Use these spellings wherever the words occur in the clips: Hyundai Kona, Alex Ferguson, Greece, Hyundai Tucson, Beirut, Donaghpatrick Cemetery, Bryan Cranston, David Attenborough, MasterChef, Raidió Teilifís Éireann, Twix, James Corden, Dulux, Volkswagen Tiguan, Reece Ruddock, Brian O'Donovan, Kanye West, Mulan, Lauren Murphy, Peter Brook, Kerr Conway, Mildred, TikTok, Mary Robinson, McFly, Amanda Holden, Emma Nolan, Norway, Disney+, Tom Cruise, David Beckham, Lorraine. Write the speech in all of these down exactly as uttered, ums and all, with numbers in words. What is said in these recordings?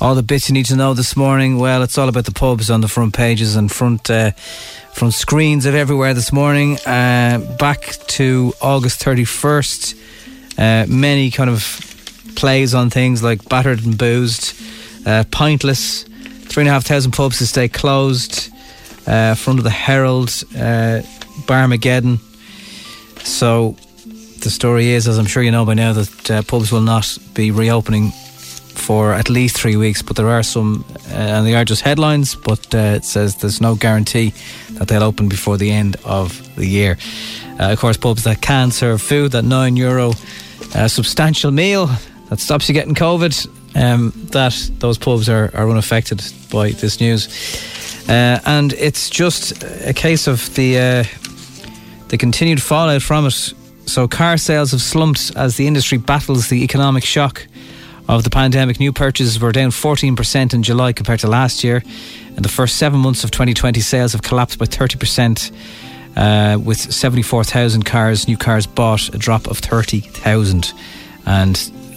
All the bits you need to know this morning. Well, it's all about the pubs on the front pages and front uh, front screens of everywhere this morning. Uh, back to August thirty-first. Uh, many kind of plays on things like battered and boozed, uh, pintless, three and a half thousand pubs to stay closed. Uh, front of the Herald, uh, Barmageddon. So the story is, as I'm sure you know by now, that uh, pubs will not be reopening for at least three weeks. But there are some, uh, and they are just headlines. But uh, it says there's no guarantee that they'll open before the end of the year. Uh, of course, pubs that can serve food, that nine euro uh, substantial meal that stops you getting COVID. Um, that those pubs are, are unaffected by this news. Uh, and it's just a case of the uh, the continued fallout from it. So car sales have slumped as the industry battles the economic shock of the pandemic. New purchases were down fourteen percent in July compared to last year. In the first seven months of twenty twenty, sales have collapsed by thirty percent, uh, with seventy-four thousand cars, new cars bought, a drop of thirty thousand. And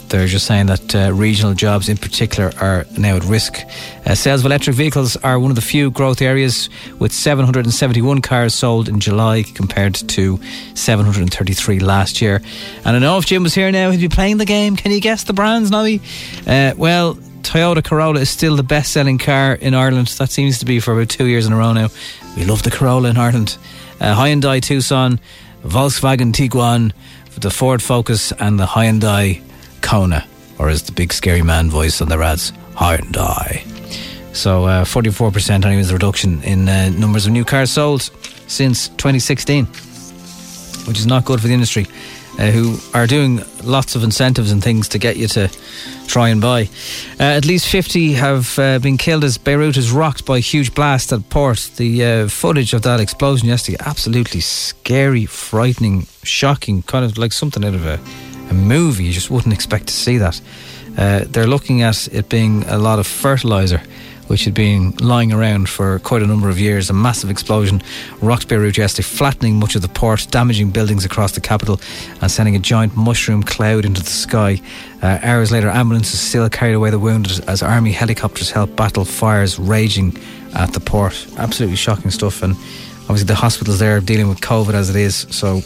they're just saying that uh, regional jobs in particular are now at risk. Uh, sales of electric vehicles are one of the few growth areas, with seven hundred seventy-one cars sold in July compared to seven hundred thirty-three last year. And I know if Jim was here now, he'd be playing the game. Can you guess the brands, Nobby? Uh, well, Toyota Corolla is still the best-selling car in Ireland. That seems to be for about two years in a row now. We love the Corolla in Ireland. Uh, Hyundai Tucson, Volkswagen Tiguan, the Ford Focus and the Hyundai Kona, or as the big scary man voice on the ads, Hyundai. So uh, forty-four percent anyway is the reduction in uh, numbers of new cars sold since twenty sixteen, which is not good for the industry, uh, who are doing lots of incentives and things to get you to try and buy. Uh, at least fifty have uh, been killed as Beirut is rocked by a huge blast at port. The uh, footage of that explosion yesterday, absolutely scary, frightening, shocking, kind of like something out of a A movie. You just wouldn't expect to see that. Uh, they're looking at it being a lot of fertilizer, which had been lying around for quite a number of years. A massive explosion rocked Beirut yesterday, flattening much of the port, damaging buildings across the capital, and sending a giant mushroom cloud into the sky. Uh, hours later, ambulances still carried away the wounded as army helicopters helped battle fires raging at the port. Absolutely shocking stuff, and obviously the hospitals there are dealing with COVID as it is. So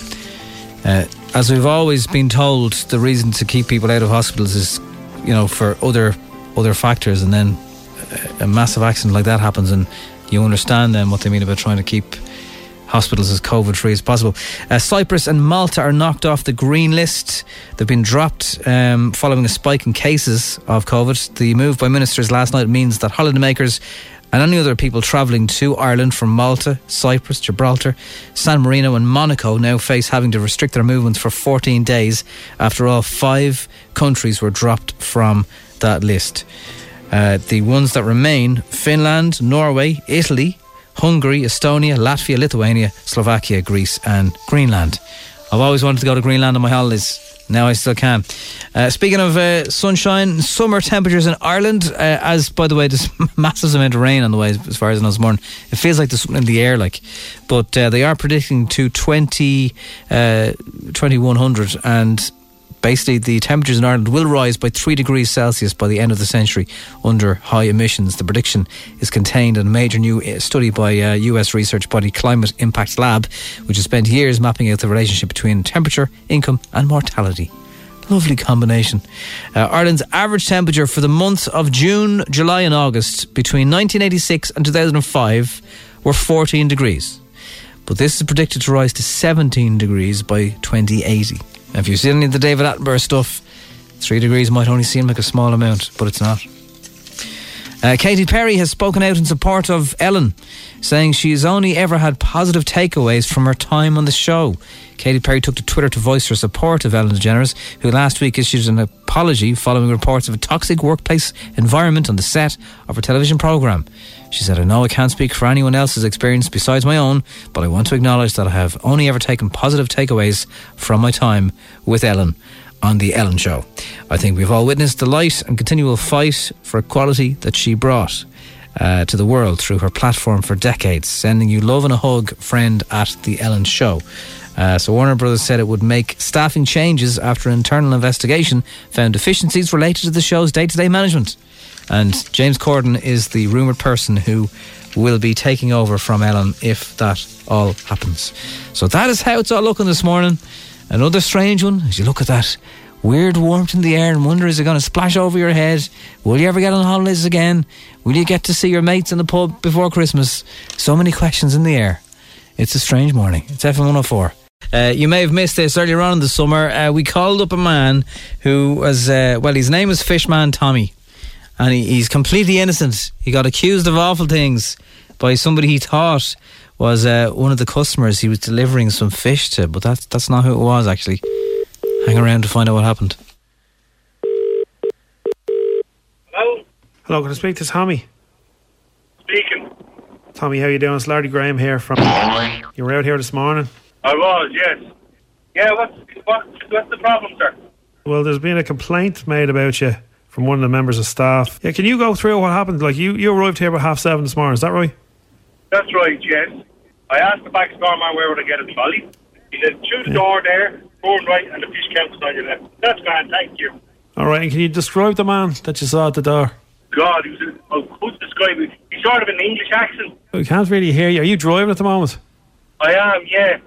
Uh, as we've always been told, the reason to keep people out of hospitals is, you know, for other other factors, and then a, a massive accident like that happens and you understand then what they mean about trying to keep hospitals as COVID free as possible. Uh, Cyprus and Malta are knocked off the green list. They've been dropped um, following a spike in cases of COVID. The move by ministers last night means that holidaymakers and any other people travelling to Ireland from Malta, Cyprus, Gibraltar, San Marino and Monaco now face having to restrict their movements for fourteen days after all five countries were dropped from that list. Uh, the ones that remain, Finland, Norway, Italy, Hungary, Estonia, Latvia, Lithuania, Slovakia, Greece and Greenland. I've always wanted to go to Greenland on my holidays. Now I still can. Uh, speaking of uh, sunshine, summer temperatures in Ireland, uh, as, by the way, there's massive amount of rain on the way, as far as I know this morning. It feels like there's something in the air, like. But uh, they are predicting to twenty, twenty-one hundred, and basically the temperatures in Ireland will rise by three degrees Celsius by the end of the century under high emissions. The prediction is contained in a major new study by uh, U S research body Climate Impact Lab, which has spent years mapping out the relationship between temperature, income and mortality. Lovely combination. Uh, Ireland's average temperature for the months of June, July and August between nineteen eighty-six and two thousand five were fourteen degrees. But this is predicted to rise to seventeen degrees by twenty eighty. Now, if you've seen any of the David Attenborough stuff, three degrees might only seem like a small amount, but it's not. Uh, Katy Perry has spoken out in support of Ellen, saying she's only ever had positive takeaways from her time on the show. Katy Perry took to Twitter to voice her support of Ellen DeGeneres, who last week issued an apology following reports of a toxic workplace environment on the set of her television programme. She said, "I know I can't speak for anyone else's experience besides my own, but I want to acknowledge that I have only ever taken positive takeaways from my time with Ellen on The Ellen Show. I think we've all witnessed the light and continual fight for equality that she brought uh, to the world through her platform for decades. Sending you love and a hug, friend at The Ellen Show." Uh, so Warner Brothers said it would make staffing changes after an internal investigation found deficiencies related to the show's day-to-day management. And James Corden is the rumoured person who will be taking over from Ellen if that all happens. So that is how it's all looking this morning. Another strange one, as you look at that weird warmth in the air and wonder, is it going to splash over your head? Will you ever get on holidays again? Will you get to see your mates in the pub before Christmas? So many questions in the air. It's a strange morning. It's F M one oh four. Uh, you may have missed this earlier on in the summer. Uh, we called up a man who was, uh, well, his name was Fishman Tommy. And he, he's completely innocent. He got accused of awful things by somebody he thought was uh, one of the customers he was delivering some fish to, but that's, that's not who it was, actually. Hang around to find out what happened. Hello? Hello, can I speak to Tommy? Speaking. Tommy, how you doing? It's Larry Graham here from... You were out here this morning? I was, yes. Yeah, what's, what, what's the problem, sir? Well, there's been a complaint made about you from one of the members of staff. Yeah, can you go through what happened? Like, you, you arrived here about half seven this morning, is that right? That's right, yes. I asked the back store man where would I get a trolley. He said, choose the door there, go right, and the fish counter's on your left. That's grand, thank you. All right, and can you describe the man that you saw at the door? God, he was in, I could describe him. He's sort of an English accent. We can't really hear you. Are you driving at the moment? I am, yeah.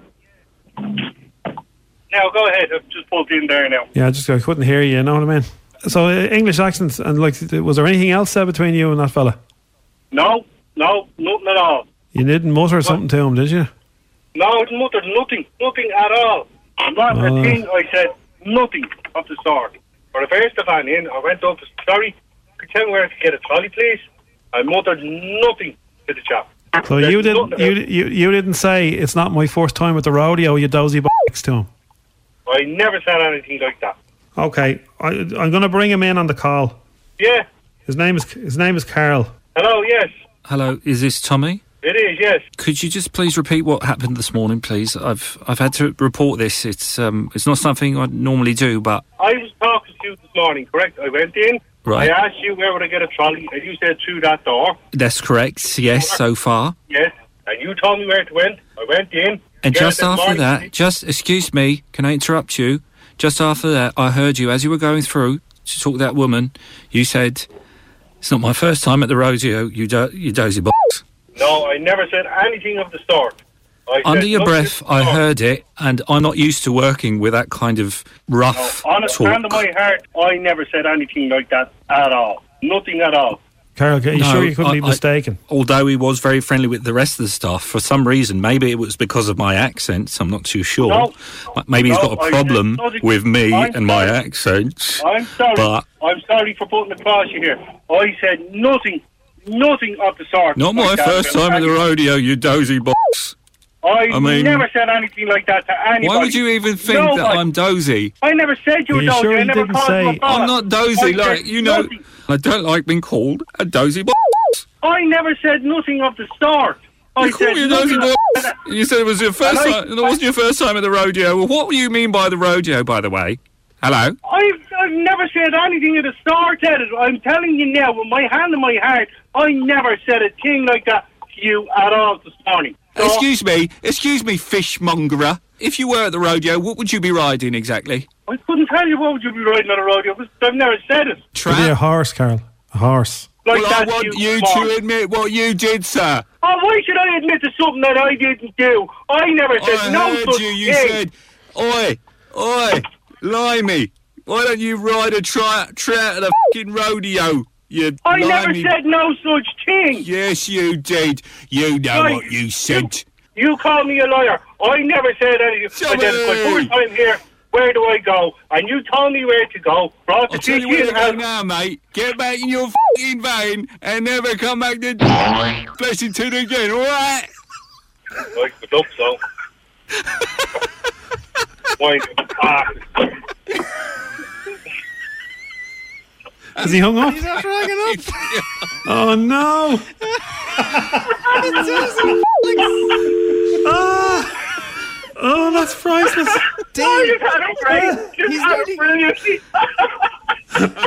Now, go ahead. I've just pulled in there now. Yeah, I just I couldn't hear you, you know what I mean? So, uh, English accents, and like, was there anything else said between you and that fella? No, no, nothing at all. You didn't mutter something to him, did you? No, I didn't mutter nothing, nothing at all. Not uh, a thing, I said nothing of the sort. But if I asked the van in, I went up and said, sorry, could you tell me where I could get a trolley, please? I muttered nothing to the chap. So you didn't, you, you you didn't say, it's not my first time at the rodeo, you dozy b****s to him? I never said anything like that. Okay, I, I'm going to bring him in on the call. Yeah. His name is his name is Carl. Hello, yes. Hello, is this Tommy? It is, yes. Could you just please repeat what happened this morning, please? I've I've had to report this. It's um it's not something I normally do, but I was talking to you this morning, correct? I went in. Right. I asked you where would I get a trolley, and you said through that door. That's correct. Yes, so far. Yes, and you told me where it went. I went in. And just after that, just excuse me, can I interrupt you? Just after that, I heard you as you were going through to talk to that woman. You said, "It's not my first time at the rodeo. You do- you dozy box." No, I never said anything of the sort. I Under your breath, I heard it, and I'm not used to working with that kind of rough no, on talk. On a hand of my heart, I never said anything like that at all. Nothing at all. Carol, are you no, sure you couldn't I, be mistaken? I, although he was very friendly with the rest of the staff, for some reason, maybe it was because of my accents, I'm not too sure. No, maybe no, he's got a problem with me I'm and my sorry. accents. I'm sorry. But I'm sorry for putting across you here. I said nothing. Nothing of the sort. Not my like first time at the rodeo, you dozy box. I, I mean, never said anything like that to anybody. Why would you even think Nobody. that I'm dozy? I never said you were dozy. Sure I never called say... you a I'm not dozy, I like, you know. Nothing. I don't like being called a dozy box. I never said nothing of the sort. I you called me a dozy box. Like you said it was your first I, time. It wasn't I, your first time at the rodeo. Well, what do you mean by the rodeo, by the way? Hello? I've, I've never said anything at the start, Ted. I'm telling you now, with my hand in my heart, I never said a thing like that to you at all this morning. So excuse me, excuse me, fishmongerer. If you were at the rodeo, what would you be riding exactly? I couldn't tell you what would you be riding at a rodeo, because I've never said it. Tra- It'd be a horse, Carol. A horse. Like well, that, I want you, you to admit what you did, sir. Oh, why should I admit to something that I didn't do? I never said I no such thing. I heard you, you said, oi, oi. Limey, Why don't you ride a trout tra- at a fucking rodeo? You I never said no such thing. Yes, you did. You know I, what you said. You, you call me a liar. I never said anything. Somebody. But then my first time here, where do I go? And you told me where to go. Brought the I'll tell you where to go now, mate. Get back in your fucking van and never come back to Blessington again, all right? Right, good luck, so. Wait, ah. Has he hung up? He's not hanging up. Oh no! ah. Oh, that's priceless. Damn. Oh, you've had a great. You've He's had already... a brilliant.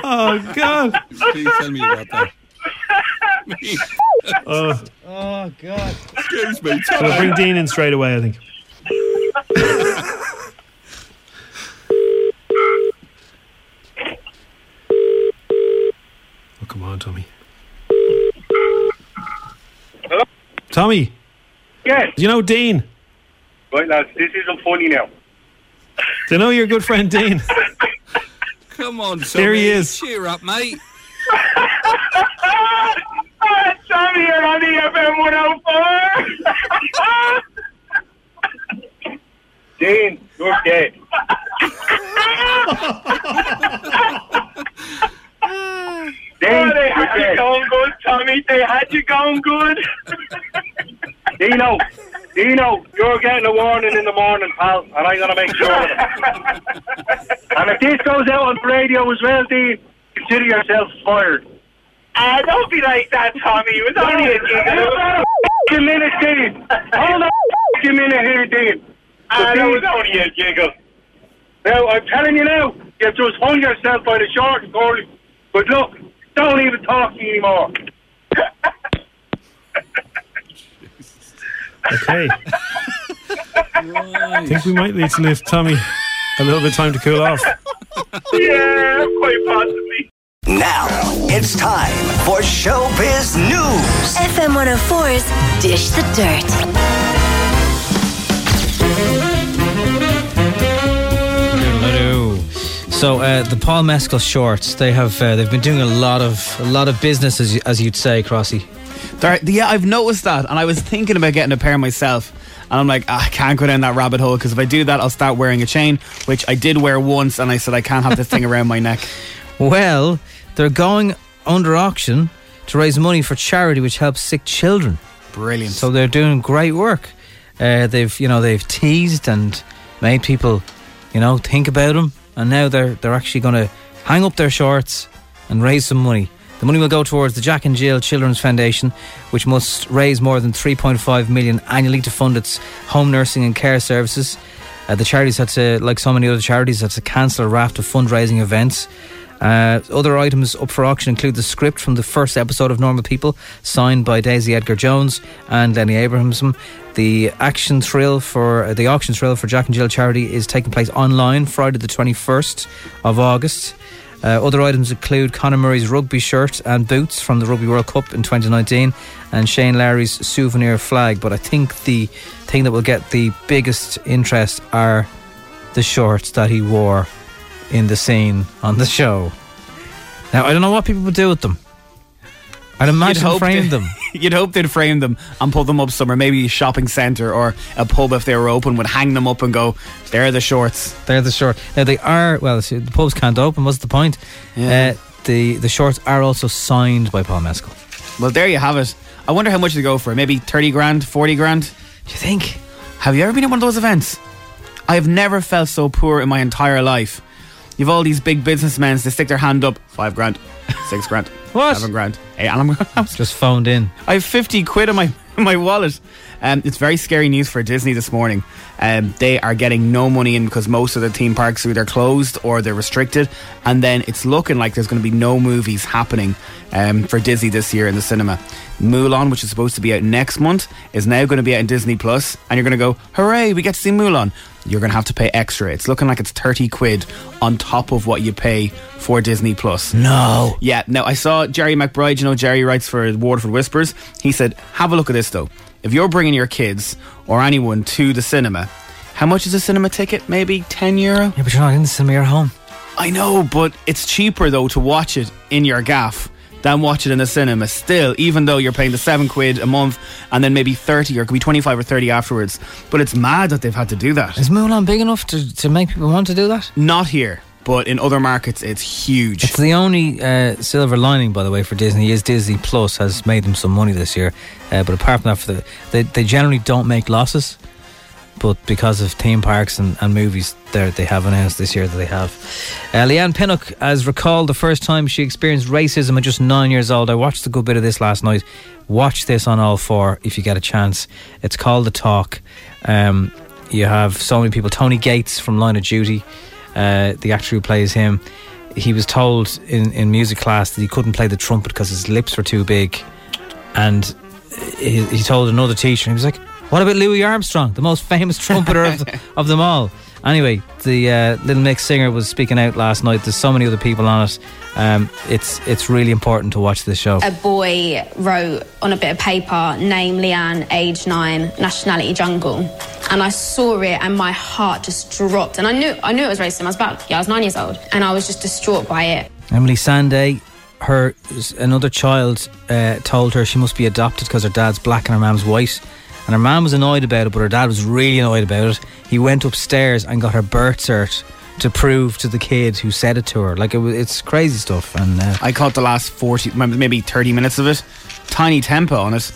Oh God! Please tell me about that. oh. oh God! Excuse me. We'll bring Dean in straight away, I think. Oh, come on, Tommy. Hello? Tommy? Yes? Do you know Dean? Right, lads, this isn't funny now. Do you know your good friend Dean? Come on, Tommy. Here he is. Cheer up, mate. Tommy, you're on the F M one oh four. Dean, you're dead. Dean, oh, they had dead. You going good, Tommy. They had you going good. Dino, Dino, you're getting a warning in the morning, pal, and I'm going to make sure of it. And if this goes out on the radio as well, Dean, consider yourself fired. Ah, uh, don't be like that, Tommy. It was only a giggle. Hold on a minute, Dean. Hold on a minute here, Dean. Ah, that was only a giggle. Now, I'm telling you now, you've just hung yourself by the short and curly. But look, don't even talk to me anymore. Okay. I think we might need to leave Tommy a little bit of time to cool off. Yeah, quite possibly. Now, it's time for Showbiz News. F M one oh four's Dish the Dirt. So uh, the Paul Mescal shorts, they have uh, they've been doing a lot of a lot of business, as, as you'd say, Crossy. There, yeah, I've noticed that, and I was thinking about getting a pair myself, and I'm like, ah, I can't go down that rabbit hole, because if I do that, I'll start wearing a chain, which I did wear once, and I said I can't have this thing around my neck. Well, they're going under auction to raise money for charity, which helps sick children. Brilliant. So they're doing great work. Uh, they've, you know, they've teased and made people, you know, think about them. And now they're they're actually going to hang up their shorts and raise some money. The money will go towards the Jack and Jill Children's Foundation, which must raise more than three point five million dollars annually to fund its home nursing and care services. Uh, the charities had to, like so many other charities, had to cancel a raft of fundraising events. Uh, other items up for auction include the script from the first episode of Normal People, signed by Daisy Edgar-Jones and Lenny Abrahamson. The action thrill for uh, the auction thrill for Jack and Jill Charity is taking place online Friday the twenty-first of August. Uh, other items include Conor Murray's rugby shirt and boots from the Rugby World Cup in twenty nineteen and Shane Lowry's souvenir flag. But I think the thing that will get the biggest interest are the shorts that he wore in the scene on the show. Now, I don't know what people would do with them. I'd imagine frame them. You'd hope they'd frame them and put them up somewhere, maybe a shopping centre or a pub if they were open, would hang them up and go, there are the shorts. There are the shorts. Now, they are, well, see, the pubs can't open, what's the point? Yeah. Uh, the, the shorts are also signed by Paul Mescal. Well, there you have it. I wonder how much they go for. Maybe thirty grand, forty grand? Do you think? Have you ever been at one of those events? I have never felt so poor in my entire life. You've all these big businessmen, they stick their hand up, five grand, six grand, what? seven grand, eight, and I'm just phoned in. I have fifty quid in my in my wallet. Um, it's very scary news for Disney this morning. Um, they are getting no money in because most of the theme parks are either closed or they're restricted. And then it's looking like there's going to be no movies happening um, for Disney this year in the cinema. Mulan, which is supposed to be out next month, is now going to be out in Disney+. Plus, and you're going to go, hooray, we get to see Mulan. You're going to have to pay extra. It's looking like it's thirty quid on top of what you pay for Disney+. Plus. No. Yeah. Now, I saw Jerry McBride. You know, Jerry writes for Waterford Whispers. He said, have a look at this, though. If you're bringing your kids or anyone to the cinema, how much is a cinema ticket? Maybe ten euro? Yeah, but you're not in the cinema, you're home. I know, but it's cheaper though to watch it in your gaff than watch it in the cinema still, even though you're paying the seven quid a month and then maybe thirty, or it could be twenty-five or thirty afterwards. But it's mad that they've had to do that. Is Mulan big enough to, to make people want to do that? Not here, but in other markets it's huge. It's the only uh, silver lining, by the way, for Disney is Disney Plus has made them some money this year, uh, but apart from that, for the, they, they generally don't make losses. But because of theme parks and, and movies there, they have announced this year that they have. Uh, Leanne Pinnock has recalled the first time she experienced racism at just nine years old. I watched a good bit of this last night. Watch this on All Four if you get a chance. It's called The Talk. Um, you have so many people. Tony Gates from Line of Duty, uh, the actor who plays him. He was told in, in music class that he couldn't play the trumpet because his lips were too big. And he, he told another teacher, and he was like, what about Louis Armstrong, the most famous trumpeter of, the, of them all? Anyway, the uh, Little Mix singer was speaking out last night. There's so many other people on it. Um, it's it's really important to watch this show. A boy wrote on a bit of paper, name Leanne, age nine, nationality jungle. And I saw it and my heart just dropped. And I knew I knew it was racism. I was about, yeah, I was nine years old. And I was just distraught by it. Emily Sanday, her another child uh, told her she must be adopted because her dad's black and her mum's white. And her mum was annoyed about it, but her dad was really annoyed about it. He went upstairs and got her birth cert to prove to the kid who said it to her. Like, it was, it's crazy stuff. And uh, I caught the last forty, maybe thirty minutes of it. Tiny tempo on it.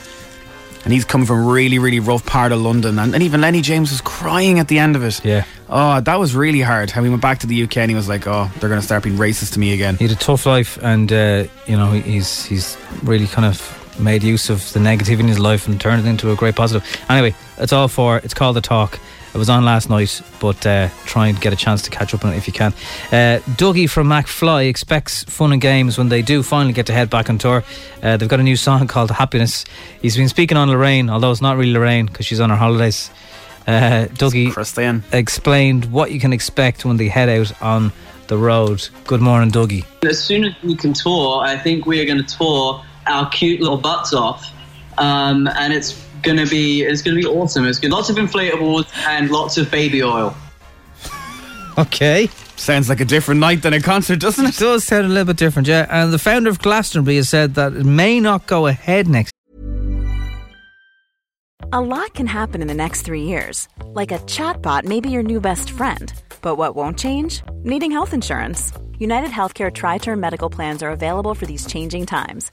And he's coming from a really, really rough part of London. And, and even Lenny James was crying at the end of it. Yeah. Oh, that was really hard. And we went back to the U K and he was like, oh, they're going to start being racist to me again. He had a tough life and, uh, you know, he's he's really kind of made use of the negativity in his life and turned it into a great positive. Anyway, it's all for it's called The Talk. It was on last night, but uh, try and get a chance to catch up on it if you can. uh, Dougie from McFly expects fun and games when they do finally get to head back on tour. Uh, they've got a new song called Happiness. He's been speaking on Lorraine, although it's not really Lorraine because she's on her holidays. uh, Dougie Christian explained what you can expect when they head out on the road. Good morning, Dougie. As soon as we can tour, I think we are going to tour our cute little butts off, um, and it's gonna be it's gonna be awesome. It's gonna lots of inflatables and lots of baby oil. Okay, sounds like a different night than a concert, doesn't it? It does sound a little bit different, yeah. And the founder of Glastonbury has said that it may not go ahead next. A lot can happen in the next three years, like a chatbot may be your new best friend. But what won't change? Needing health insurance. United Healthcare Tri-Term Medical Plans are available for these changing times.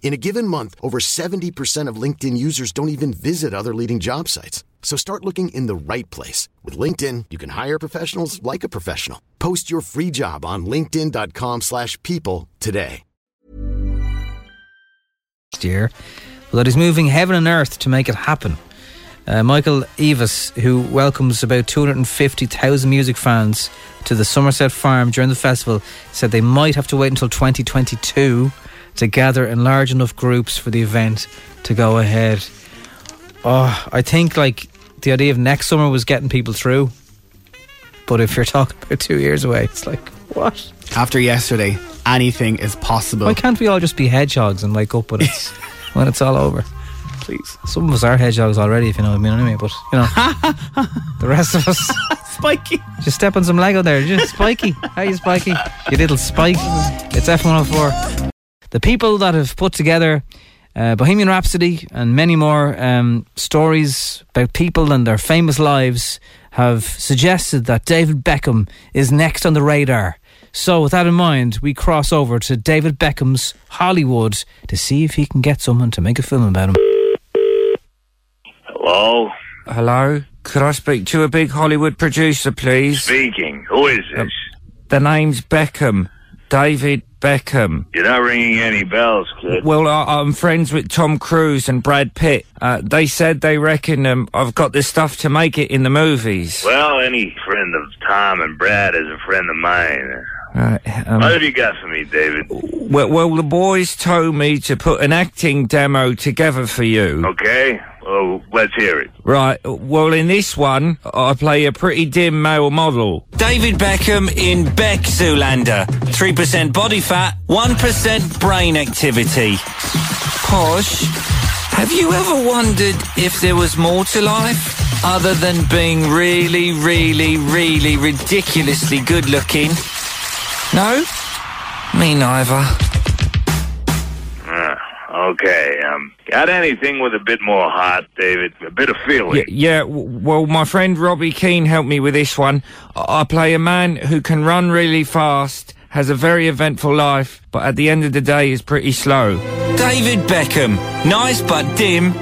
In a given month, over seventy percent of LinkedIn users don't even visit other leading job sites. So start looking in the right place. With LinkedIn, you can hire professionals like a professional. Post your free job on linkedin.com slash people today. Next year, that is moving heaven and earth to make it happen. Uh, Michael Eavis, who welcomes about two hundred fifty thousand music fans to the Somerset Farm during the festival, said they might have to wait until twenty twenty-two to gather in large enough groups for the event to go ahead. Oh, I think like the idea of next summer was getting people through, but if you're talking about two years away, it's like, what? After yesterday, anything is possible. Why can't we all just be hedgehogs and wake up when it's when it's all over? please. Some of us are hedgehogs already, if you know what I mean, anyway, but, you know, the rest of us. Spiky. Just step on some Lego there. Just Spiky. How you, Spiky? You little Spike. It's F one oh four. The people that have put together uh, Bohemian Rhapsody and many more um, stories about people and their famous lives have suggested that David Beckham is next on the radar. So with that in mind, we cross over to David Beckham's Hollywood to see if he can get someone to make a film about him. Hello? Hello? Could I speak to a big Hollywood producer, please? Speaking. Who is this? Um, the name's Beckham. David Beckham. You're not ringing any bells, kid. Well, I, I'm friends with Tom Cruise and Brad Pitt. Uh, they said they reckon um, I've got this stuff to make it in the movies. Well, any friend of Tom and Brad is a friend of mine. Right, um, what have you got for me, David? Well, well, the boys told me to put an acting demo together for you. Okay. Well, let's hear it. Right. Well, in this one, I play a pretty dim male model. David Beckham in Beck Zoolander. three percent body fat, one percent brain activity. Posh, have you ever wondered if there was more to life? Other than being really, really, really ridiculously good looking? No? Me neither. Uh, okay, um, got anything with a bit more heart, David? A bit of feeling? Yeah, yeah, well, my friend Robbie Keane helped me with this one. I play a man who can run really fast, has a very eventful life, but at the end of the day is pretty slow. David Beckham, nice but dim,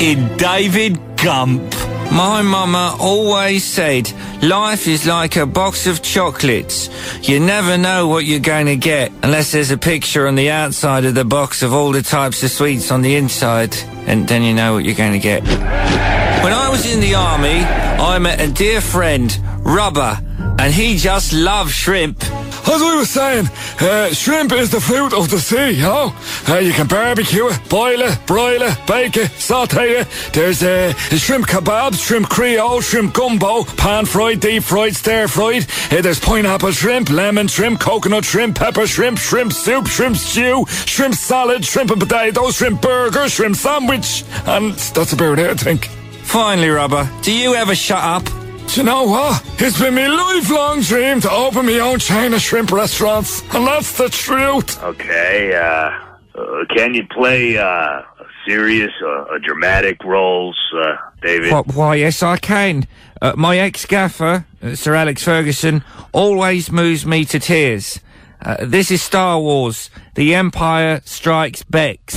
in David Gump. My mama always said, life is like a box of chocolates. You never know what you're going to get unless there's a picture on the outside of the box of all the types of sweets on the inside, and then you know what you're going to get. When I was in the army, I met a dear friend, Rubber, and he just loved shrimp. As we were saying, uh, shrimp is the fruit of the sea, you know? Uh, you can barbecue it, boil it, broil it, bake it, saute it. There's uh, shrimp kebab, shrimp creole, shrimp gumbo, pan-fried, deep-fried, stir-fried. Uh, there's pineapple shrimp, lemon shrimp, coconut shrimp, pepper shrimp, shrimp soup, shrimp stew, shrimp salad, shrimp and potatoes, shrimp burger, shrimp sandwich. And that's about it, I think. Finally, Rubber, do you ever shut up? Do you know what? It's been my lifelong dream to open my own chain of shrimp restaurants, and that's the truth. Okay, uh, uh can you play, uh, serious, uh, dramatic roles, uh, David? Why, why, yes, I can. Uh, my ex-gaffer, uh, Sir Alex Ferguson, always moves me to tears. Uh, this is Star Wars, The Empire Strikes Back.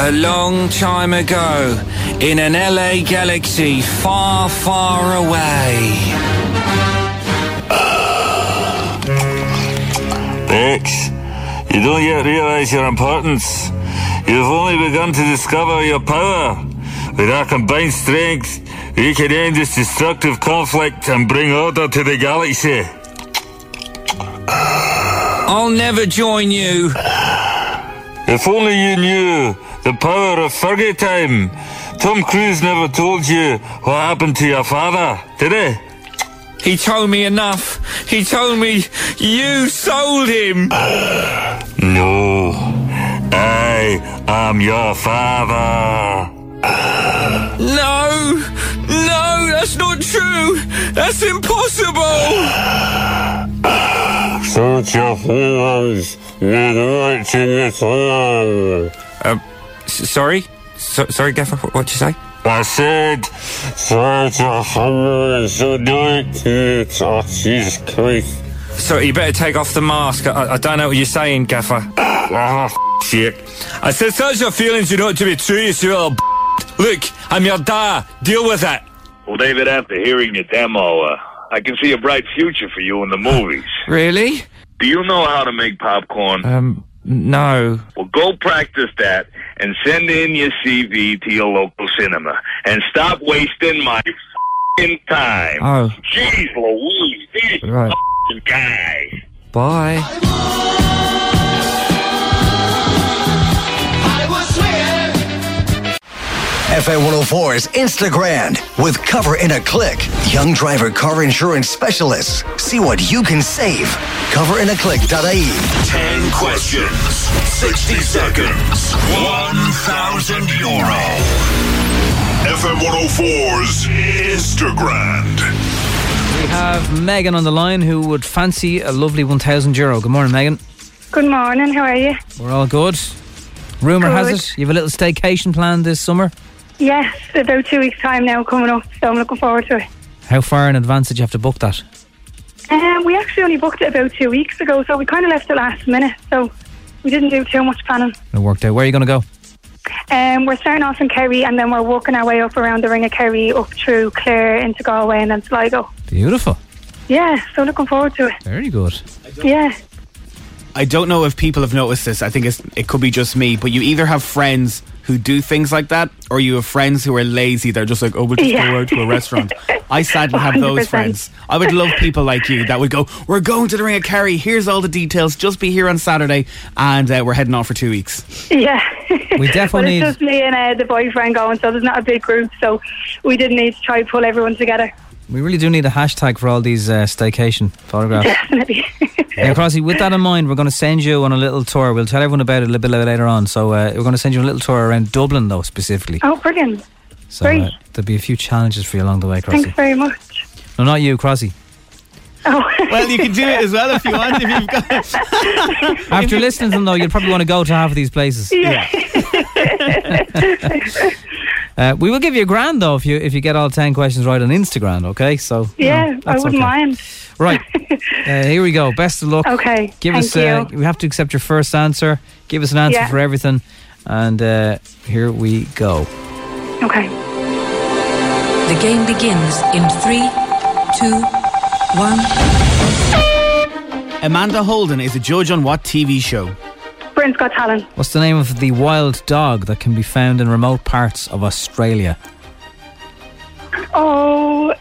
A long time ago, in an L A galaxy far, far away. Bitch, you don't yet realize your importance. You've only begun to discover your power. With our combined strength, we can end this destructive conflict and bring order to the galaxy. I'll never join you. If only you knew the power of Fergie time. Tom Cruise never told you what happened to your father, did he? He told me enough. He told me you sold him. No, I am your father. No, no, that's not true. That's impossible. Such your feelings. Um, sorry? So, sorry, Gaffer, what'd you say? I said, so you better take off the mask. I, I don't know what you're saying, Gaffer. Oh, shit. I said, such your feelings, you know, to be true, you see, little b****. Look, I'm your dad. Deal with it. Well, David, after hearing your demo, uh, I can see a bright future for you in the movies. Really? Do you know how to make popcorn? Um, no. Well, go practice that and send in your C V to your local cinema. And stop wasting my f***ing time. Oh. Jeez Louise, this right. f***ing guy. Bye. I was, I was F M one oh four's Instagram with Cover in a Click. Young driver car insurance specialists. See what you can save. cover in a click dot I E. ten questions, sixty seconds, one thousand euro. F M one oh four's Instagram. We have Megan on the line who would fancy a lovely one thousand euro. Good morning, Megan. Good morning, how are you? We're all good. Rumour has it, you have a little staycation planned this summer? Yes, about two weeks' time now coming up, so I'm looking forward to it. How far in advance did you have to book that? Um, we actually only booked it about two weeks ago, so we kind of left it last minute, so we didn't do too much planning. It worked out. Where are you going to go? Um, we're starting off in Kerry and then we're walking our way up around the ring of Kerry, up through Clare, into Galway and then Sligo. Beautiful. Yeah, so looking forward to it. Very good. I yeah. I don't know if people have noticed this. I think it's, it could be just me, but you either have friends who do things like that or you have friends who are lazy. They're just like, oh, we'll just yeah. go out to a restaurant. I sadly have those friends. I would love people like you that would go, we're going to the Ring of Kerry, here's all the details, just be here on Saturday, and uh, we're heading off for two weeks. Yeah. We definitely well, it's just me and uh, the boyfriend going, so there's not a big group, so we didn't need to try to pull everyone together. We really do need a hashtag for all these uh, staycation photographs. Definitely. Now, Crossy, with that in mind, we're going to send you on a little tour. We'll tell everyone about it a little bit later on. So uh, we're going to send you on a little tour around Dublin, though, specifically. Oh, brilliant. So uh, there'll be a few challenges for you along the way, Crossy. Thanks very much. No, not you, Crossy. Oh. Well, you can do it as well if you want. If you've got After listening to them, though, you'll probably want to go to half of these places. Yeah. yeah. Uh, we will give you a grand, though, if you if you get all ten questions right on Instagram, okay? So Yeah, no, I wouldn't okay. mind. Right, uh, here we go. Best of luck. Okay, Give thank us. Uh, you. We have to accept your first answer. Give us an answer yeah. for everything. And uh, here we go. Okay. The game begins in three, two, one. Amanda Holden is a judge on what T V show? Britain's Got Talent. What's the name of the wild dog that can be found in remote parts of Australia? Oh,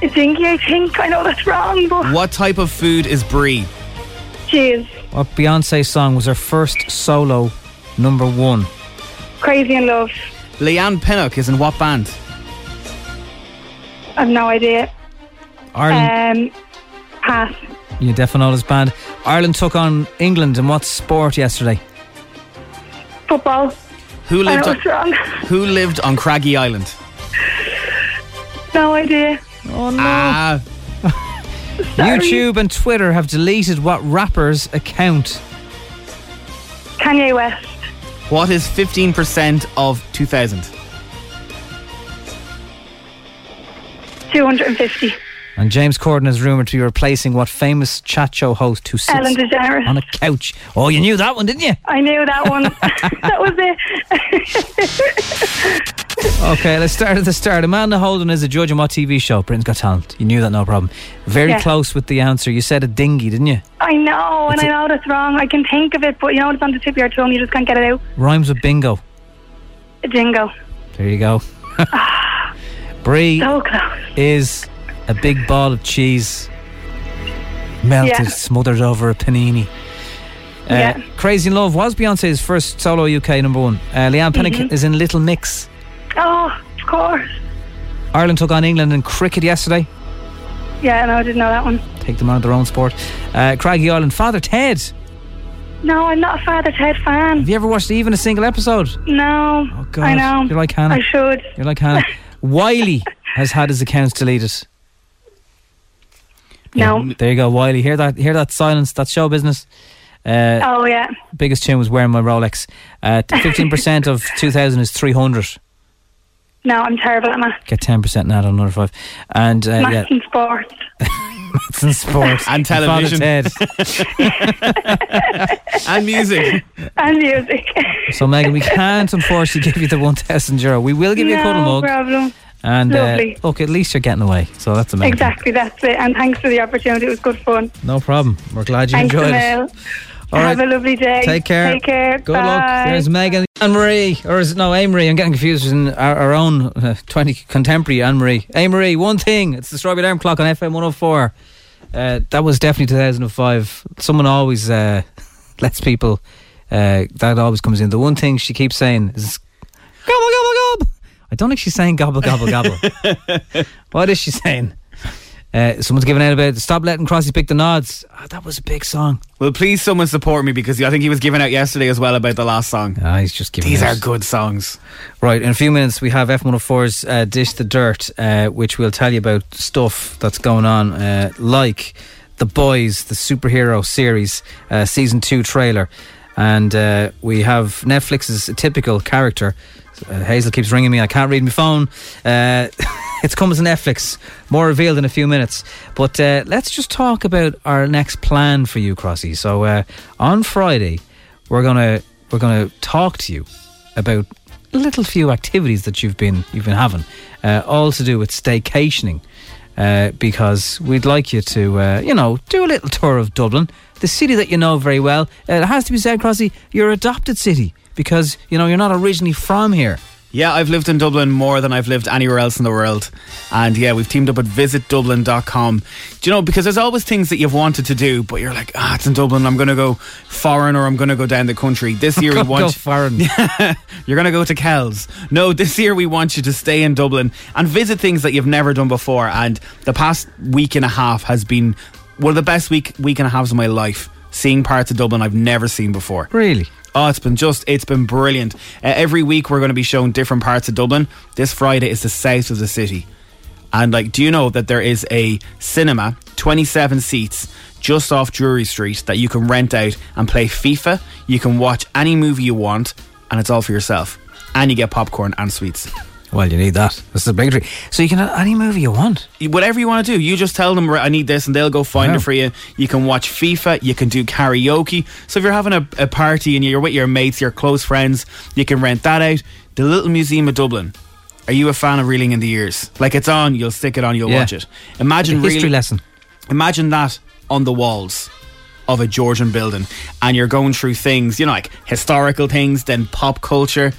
Dingy, I think. I know that's wrong, but... What type of food is brie? Cheese. What Beyonce song was her first solo number one? Crazy in Love. Leanne Pinnock is in what band? I've no idea. Ireland. Um, pass. You definitely know this band. Ireland took on England in what sport yesterday? Football. Who lived on, wrong. Who lived on Craggy Island? No idea. Oh no. Ah. YouTube and Twitter have deleted what rapper's account? Kanye West. What is fifteen percent of two thousand? two hundred fifty. And James Corden is rumoured to be replacing what famous chat show host who sits Ellen DeGeneres on a couch? Oh, you knew that one, didn't you? I knew that one. That was it. Okay, let's start at the start. Amanda Holden is a judge on what T V show? Britain's Got Talent. You knew that, no problem. Very yeah. close with the answer. You said a dinghy, didn't you? I know, it's and a- I know that's wrong. I can think of it, but you know it's on the tip of your tongue. You just can't get it out. Rhymes with bingo. A dingo. There you go. Brie so close. Is... a big ball of cheese melted, yeah. smothered over a panini. Uh, yeah. Crazy in Love was Beyonce's first solo U K number one. Uh, Leanne Pinnock mm-hmm. is in Little Mix. Oh, of course. Ireland took on England in cricket yesterday. Yeah, no, I didn't know that one. Take them out of their own sport. Uh, Craggy Island, Father Ted. No, I'm not a Father Ted fan. Have you ever watched even a single episode? No. Oh, God. I know. You're like Hannah. I should. You're like Hannah. Wiley has had his accounts deleted. Yeah, no. There you go, Wiley. Hear that hear that silence, that show business. Uh, oh, yeah. Biggest tune was Wearing My Rolex. Uh, fifteen percent of two thousand is three hundred. No, I'm terrible at math. Get ten percent now on another five. And, uh, maths yeah. and sports. Maths and sports. And television. And music. And music. So, Megan, we can't unfortunately give you the one thousand euro. We will give you no a cuddle mug. No problem. And uh, look, at least you're getting away, so that's amazing. Exactly, that's it. And thanks for the opportunity, it was good fun. No problem, we're glad you thanks enjoyed Mel. It all have right. a lovely day. Take care. Take care. Good Bye. Luck. There's Megan. Anne-Marie, or is it no Anne-Marie? I'm getting confused with our, our own uh, twenty contemporary Anne-Marie. Anne-Marie, one thing, it's the Strawberry Alarm Clock on F M one oh four. Uh, that was definitely two thousand five. Someone always uh, lets people uh, that always comes in. The one thing she keeps saying is gobble gobble gobble. I don't think she's saying gobble gobble gobble. What is she saying? Uh, someone's giving out about stop letting Crossy pick the nods. Oh, that was a big song. Well, please someone support me, because I think he was giving out yesterday as well about the last song. Ah, he's just giving these out. These are good songs. Right, in a few minutes we have F one oh four's uh, Dish the Dirt, uh, which will tell you about stuff that's going on, uh, like The Boys, the superhero series, uh, season two trailer. And uh, we have Netflix's typical character. Uh, Hazel keeps ringing me, I can't read my phone. Uh, it's coming to Netflix, more revealed in a few minutes. But uh, let's just talk about our next plan for you, Crossy. So uh, on Friday we're gonna we're gonna talk to you about a little few activities that you've been you've been having, uh, all to do with staycationing, uh, because we'd like you to uh, you know, do a little tour of Dublin, the city that you know very well. Uh, it has to be said, Crossy, your adopted city, because, you know, you're not originally from here. Yeah, I've lived in Dublin more than I've lived anywhere else in the world. And yeah, we've teamed up at visit dublin dot com. Do you know, because there's always things that you've wanted to do, but you're like, ah, it's in Dublin, I'm going to go foreign, or I'm going to go down the country. This year we want... go foreign. You're going to go to Kells. No, this year we want you to stay in Dublin and visit things that you've never done before. And the past week and a half has been one of the best week, week and a halves of my life, seeing parts of Dublin I've never seen before. Really? Oh, it's been just, it's been brilliant. Uh, every week we're going to be showing different parts of Dublin. This Friday is the south of the city. And like, do you know that there is a cinema, twenty-seven seats, just off Drury Street that you can rent out and play FIFA. You can watch any movie you want and it's all for yourself. And you get popcorn and sweets. Well, you need that. This is a big treat. So you can have any movie you want. Whatever you want to do. You just tell them, I need this, and they'll go find oh. it for you. You can watch FIFA. You can do karaoke. So if you're having a, a party and you're with your mates, your close friends, you can rent that out. The Little Museum of Dublin. Are you a fan of reeling in the ears? Like, it's on, you'll stick it on, you'll yeah. watch it. Imagine like a history reeling, lesson. Imagine that on the walls of a Georgian building. And you're going through things, you know, like historical things, then pop culture.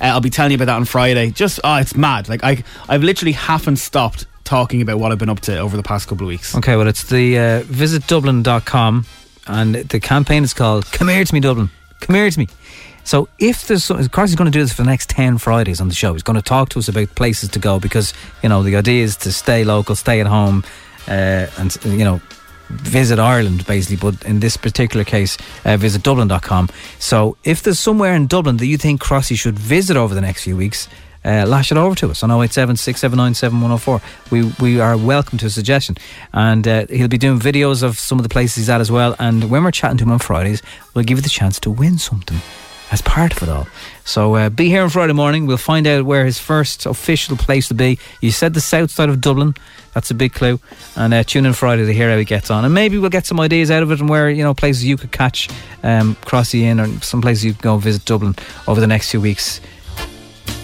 Uh, I'll be telling you about that on Friday. Just, oh, it's mad. Like, I, I've literally haven't stopped talking about what I've been up to over the past couple of weeks. Okay, well, it's the uh, visit dublin dot com, and the campaign is called Come Here to Me, Dublin. Come Here to Me. So if there's something, Carl's going to do this for the next ten Fridays on the show. He's going to talk to us about places to go, because, you know, the idea is to stay local, stay at home, uh, and, you know, visit Ireland basically, but in this particular case uh, visit Dublin dot com. So if there's somewhere in Dublin that you think Crossy should visit over the next few weeks, uh, lash it over to us on oh eight seven, six seven nine, seven one oh four. We we are welcome to a suggestion, and uh, he'll be doing videos of some of the places he's at as well, and when we're chatting to him on Fridays we'll give you the chance to win something as part of it all. So uh, be here on Friday morning. We'll find out where his first official place to be. You said the south side of Dublin. That's a big clue. And uh, tune in Friday to hear how he gets on. And maybe we'll get some ideas out of it, and where, you know, places you could catch um, Crossy in, or some places you could go visit Dublin over the next few weeks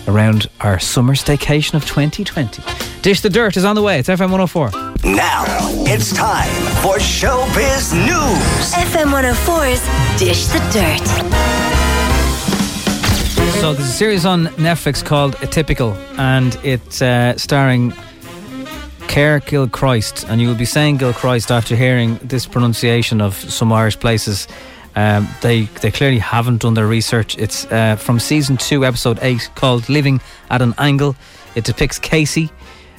around our summer staycation of twenty twenty. Dish the Dirt is on the way. It's F M one oh four. Now it's time for Showbiz News. F M one oh four's Dish the Dirt. So there's a series on Netflix called Atypical, and it's uh, starring Claire Gilchrist, and you will be saying Gilchrist after hearing this pronunciation of some Irish places. Um, they they clearly haven't done their research. It's uh, from season two, episode eight, called Living at an Angle. It depicts Casey,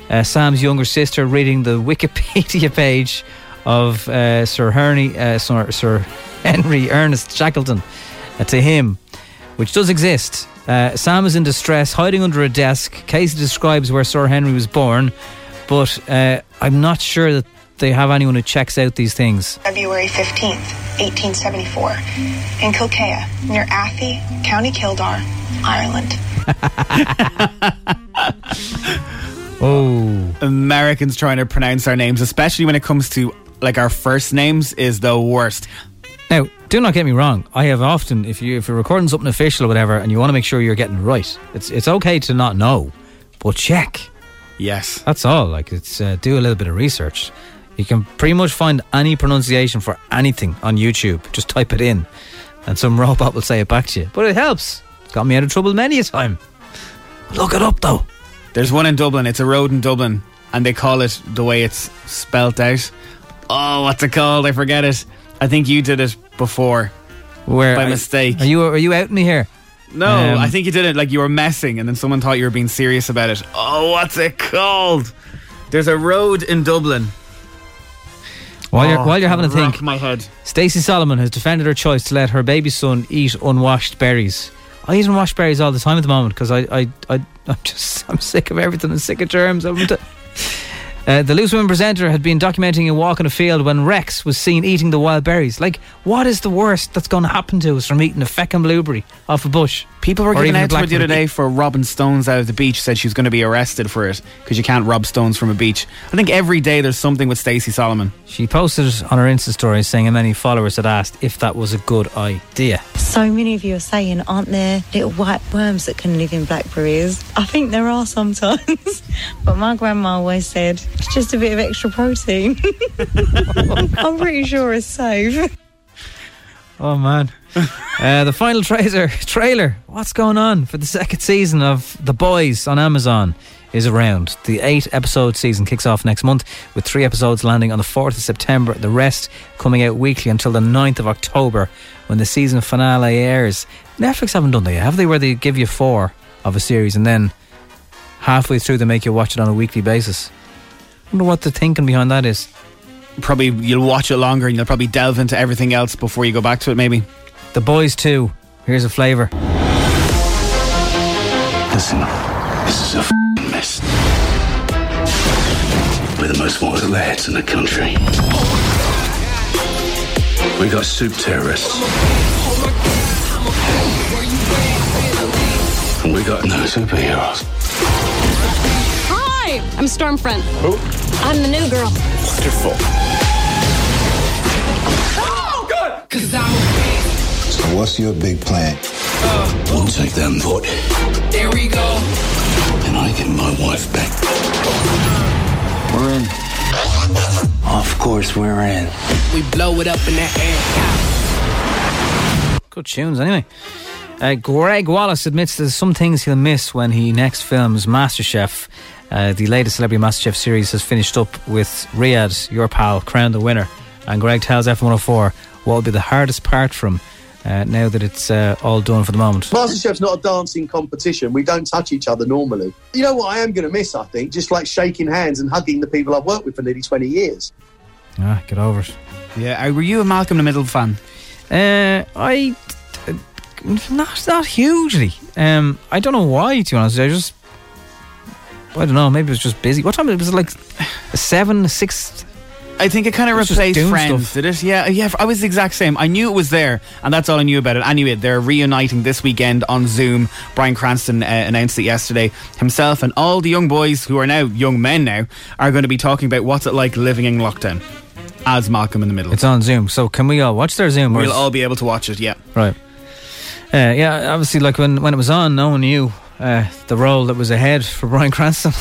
uh, Sam's younger sister, reading the Wikipedia page of uh, Sir, Henry, uh, Sir, Sir Henry Ernest Shackleton uh, to him, which does exist. Uh, Sam is in distress, hiding under a desk. Casey describes where Sir Henry was born, but uh, I'm not sure that they have anyone who checks out these things. February fifteenth, eighteen seventy-four, in Kilkea, near Athy, County Kildare, Ireland. Oh. Americans trying to pronounce our names, especially when it comes to, like, our first names, is the worst. Now, do not get me wrong. I have often, if you if you're recording something official or whatever, and you want to make sure you're getting it right, it's it's okay to not know, but check. Yes, that's all. Like, it's uh, do a little bit of research. You can pretty much find any pronunciation for anything on YouTube. Just type it in, and some robot will say it back to you. But it helps. It's got me out of trouble many a time. Look it up though. There's one in Dublin. It's a road in Dublin, and they call it the way it's spelt out. Oh, what's it called? I forget it. I think you did it before. Where by I, mistake. Are you are you out me here? No, um, I think you did it. Like you were messing, and then someone thought you were being serious about it. Oh, what's it called? There's a road in Dublin. While, oh, you're, while you're having a think, my head. Stacey Solomon has defended her choice to let her baby son eat unwashed berries. I eat unwashed berries all the time at the moment because I, I, I, I'm just I'm sick of everything and sick of germs. Uh, the Loose Women presenter had been documenting a walk in a field when Rex was seen eating the wild berries. Like, what is the worst that's going to happen to us from eating a feckin' blueberry off a bush? People were giving out to her the other day for robbing stones out of the beach. Said she was going to be arrested for it because you can't rob stones from a beach. I think every day there's something with Stacey Solomon. She posted on her Insta story saying how many followers had asked if that was a good idea. So many of you are saying, aren't there little white worms that can live in blackberries? I think there are sometimes. But my grandma always said, it's just a bit of extra protein. I'm pretty sure it's safe. Oh man. uh, the final trailer, trailer, what's going on for the second season of The Boys on Amazon is around. The eight episode season kicks off next month, with three episodes landing on the fourth of September, the rest coming out weekly until the ninth of October, when the season finale airs. Netflix haven't done that yet, have they, where they give you four of a series and then halfway through they make you watch it on a weekly basis? I wonder what the thinking behind that is. Probably you'll watch it longer and you'll probably delve into everything else before you go back to it, maybe. The Boys two. Here's a flavour. Listen, this is a f***ing mess. We're the most wanted lads in the country. We got soup terrorists. And we got no superheroes. I'm Stormfront. Who? I'm the new girl. Wonderful. Oh, good! Cause I'm a so what's your big plan? Uh, we'll take them, vote. There we go. And I get my wife back. We're in. Of course we're in. We blow it up in that air. Good tunes, anyway. Uh, Greg Wallace admits there's some things he'll miss when he next films MasterChef. Uh, the latest Celebrity MasterChef series has finished up with Riyadh, your pal, crowned the winner. And Greg tells F one oh four what will be the hardest part for him uh, now that it's uh, all done for the moment. MasterChef's not a dancing competition. We don't touch each other normally. You know what I am going to miss, I think? Just like shaking hands and hugging the people I've worked with for nearly twenty years. Ah, get over it. Yeah, were you a Malcolm in the Middle fan? Uh, I... Not, not hugely. Um, I don't know why, to be honest. I just... I don't know, maybe it was just busy. What time was it? Like a seven, a six? I think it kind of replaced Friends, did it? Yeah, yeah. I was the exact same. I knew it was there, and that's all I knew about it. Anyway, they're reuniting this weekend on Zoom. Bryan Cranston uh, announced it yesterday. Himself and all the young boys, who are now young men now, are going to be talking about what's it like living in lockdown as Malcolm in the Middle. It's on Zoom, so can we all watch their Zoom? We'll all be able to watch it, yeah. Right. Uh, yeah, obviously, like when, when it was on, no one knew Uh, the role that was ahead for Bryan Cranston.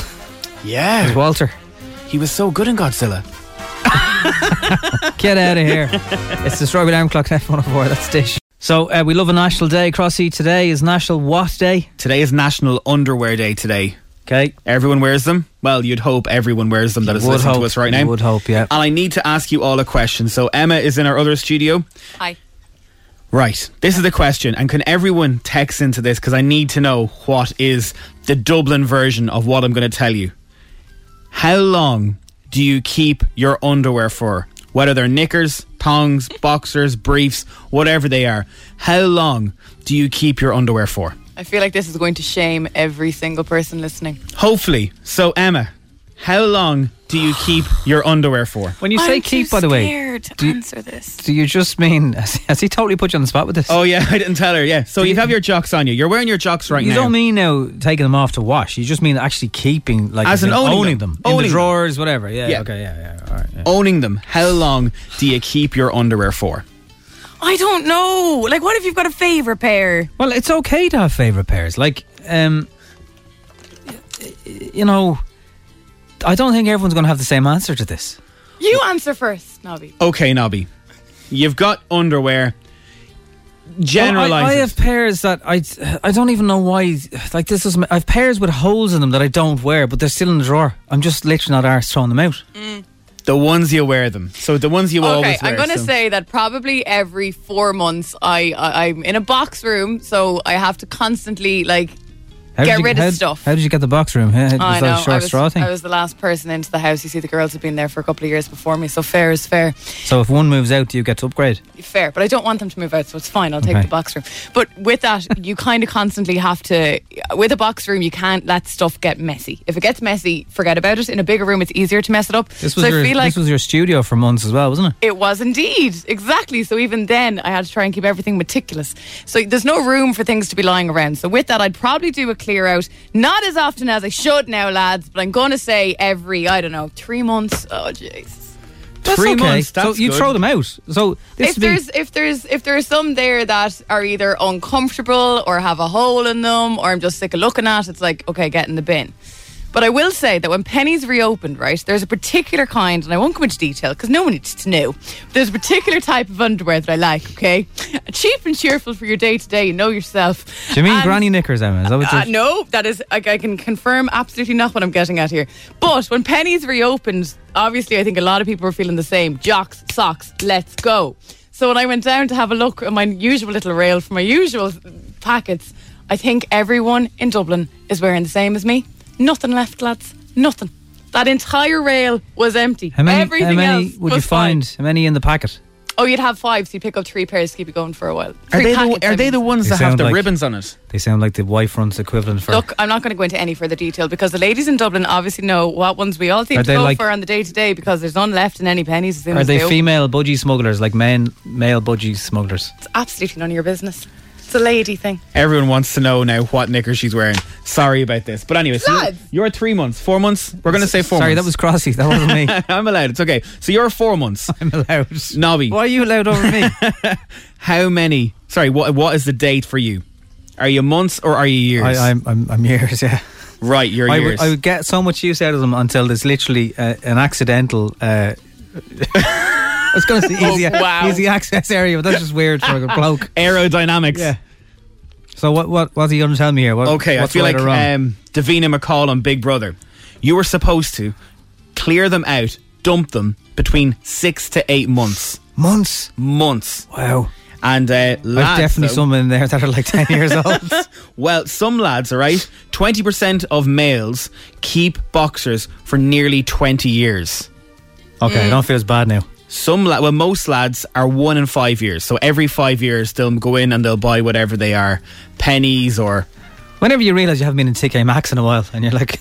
Yeah, with Walter. He was so good in Godzilla. Get out of here. It's the Strawberry Alarm Clock, F one oh four. That's Dish. So uh, we love a national day. Crossy, today is National What Day? Today is National Underwear Day today. Okay. Everyone wears them. Well, you'd hope everyone wears them. You that is listening hope, to us right now. I would hope, yeah. And I need to ask you all a question. So Emma is in our other studio. Hi. Right, this is the question, and can everyone text into this, because I need to know what is the Dublin version of what I'm going to tell you. How long do you keep your underwear for? Whether they're knickers, thongs, boxers, briefs, whatever they are. How long do you keep your underwear for? I feel like this is going to shame every single person listening. Hopefully. So, Emma, how long do you keep your underwear for? When you say I'm keep, by the way, scared to answer this. Do you just mean, has he totally put you on the spot with this? Oh yeah, I didn't tell her, yeah. So you have your jocks on you. You're wearing your jocks right you now. You don't mean now taking them off to wash. You just mean actually keeping, like as in owning, owning them. them. Owning in the drawers, whatever. Yeah, yeah. Okay, yeah, yeah. All right, yeah. Owning them. How long do you keep your underwear for? I don't know. Like, what if you've got a favourite pair? Well, it's okay to have favourite pairs. Like, um, you know... I don't think everyone's going to have the same answer to this. You answer first, Nobby. Okay, Nobby. You've got underwear. Generalize. Well, I, I have pairs that I I don't even know why. Like this is, I have pairs with holes in them that I don't wear, but they're still in the drawer. I'm just literally not arsed throwing them out. Mm. The ones you wear them. So the ones you okay, always wear. Okay, I'm going to so. say that probably every four months I, I, I'm in a box room, so I have to constantly like how get you, rid how, of stuff. How did you get the box room? Huh? Was I know, that a short I was, straw thing? I was the last person into the house. You see, the girls have been there for a couple of years before me, so fair is fair. So if one moves out, do you get to upgrade? Fair, but I don't want them to move out, so it's fine. I'll okay. take the box room. But with that, you kind of constantly have to... With a box room, you can't let stuff get messy. If it gets messy, forget about it. In a bigger room, it's easier to mess it up. This was, so your, I feel like this was your studio for months as well, wasn't it? It was indeed. Exactly. So even then, I had to try and keep everything meticulous. So there's no room for things to be lying around. So with that, I'd probably do a clear out. Not as often as I should now, lads, but I'm going to say every, I don't know, three months. Oh, jeez. That's Three okay. months. That's so you good. Throw them out. So this if there's if there's if there's some there that are either uncomfortable or have a hole in them or I'm just sick of looking at, it's like okay, get in the bin. But I will say that when Penny's reopened, right, there's a particular kind, and I won't go into detail because no one needs to know. But there's a particular type of underwear that I like, okay? Cheap and cheerful for your day-to-day, you know yourself. Do you mean and, granny knickers, Emma? Is that what uh, uh, no, that is, I, I can confirm absolutely not what I'm getting at here. But when Penny's reopened, obviously I think a lot of people were feeling the same. Jocks, socks, let's go. So when I went down to have a look at my usual little rail for my usual packets, I think everyone in Dublin is wearing the same as me. Nothing left, lads. Nothing. That entire rail was empty. How many, Everything how many else would was you find? Fine. How many in the packet? Oh, you'd have five, so you pick up three pairs to keep you going for a while. Are, they, packets, the, are I mean. they the ones they that have the like, ribbons on it? They sound like the Y-Front's equivalent for... Look, I'm not going to go into any further detail because the ladies in Dublin obviously know what ones we all seem to go like, for on the day-to-day because there's none left in any pennies. As soon are as they, they female budgie smugglers, like men, male budgie smugglers? It's absolutely none of your business. It's a lady thing. Everyone wants to know now what knickers she's wearing. Sorry about this. But anyway, so you're three months. Four months? We're going to say four Sorry, months. Sorry, that was Crossy. That wasn't me. I'm allowed. It's okay. So you're four months. I'm allowed. Nobby. Why are you allowed over me? How many? Sorry, what what is the date for you? Are you months or are you years? I, I'm, I'm, I'm years, yeah. Right, you're I years. W- I would get so much use out of them until there's literally uh, an accidental... Uh, I was going to say easy, oh, wow. easy access area, but that's just weird for a bloke. Aerodynamics. Yeah. So what what what's he going to tell me here? What, okay, what's I feel right like um, Davina McCall on Big Brother. You were supposed to clear them out, dump them between six to eight months. Months? Months. Wow. And uh, lads, there's definitely though, some in there that are like ten years old. Well, some lads, all right. Twenty percent of males keep boxers for nearly twenty years. Okay, mm. I don't feel as bad now. Some la- well, most lads are one in five years. So every five years, they'll go in and they'll buy whatever they are, pennies or. Whenever you realise you haven't been in T K Maxx in a while, and you're like,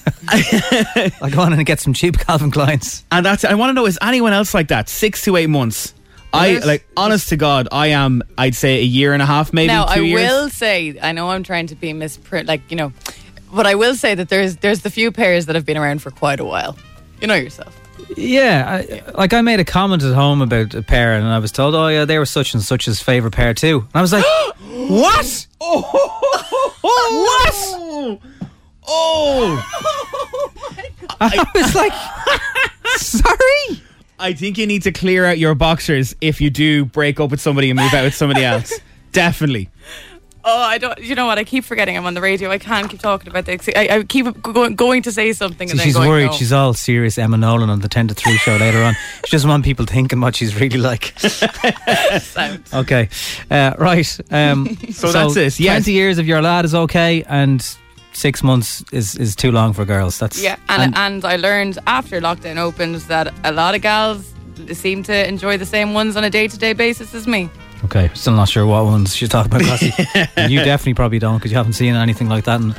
I'll go on and get some cheap Calvin Klein's. And that's. I want to know: is anyone else like that? Six to eight months. I like, honest to God, I am. I'd say a year and a half, maybe. Now two I years. will say, I know I'm trying to be mispr, like you know, but I will say that there's there's the few pairs that have been around for quite a while. You know yourself. Yeah, I, like I made a comment at home about a pair and I was told, oh yeah, they were such and such's favourite pair too. And I was like, what? Oh, what? Oh. Oh my God. I was like, sorry? I think you need to clear out your boxers if you do break up with somebody and move out with somebody else. Definitely. Oh, I don't. You know what? I keep forgetting I'm on the radio. I can't keep talking about this. I, I keep going, going to say something. See, and then she's going, worried. No. She's all serious. Emma Nolan on the ten to three show later on. She doesn't want people thinking what she's really like. Okay, uh, right. Um, so, so that's it. Yes. Twenty years of your lad is okay, and six months is, is too long for girls. That's yeah. And, and and I learned after lockdown opened that a lot of gals seem to enjoy the same ones on a day to day basis as me. Okay, still not sure what ones she's talking about, Classy. You definitely probably don't because you haven't seen anything like that in...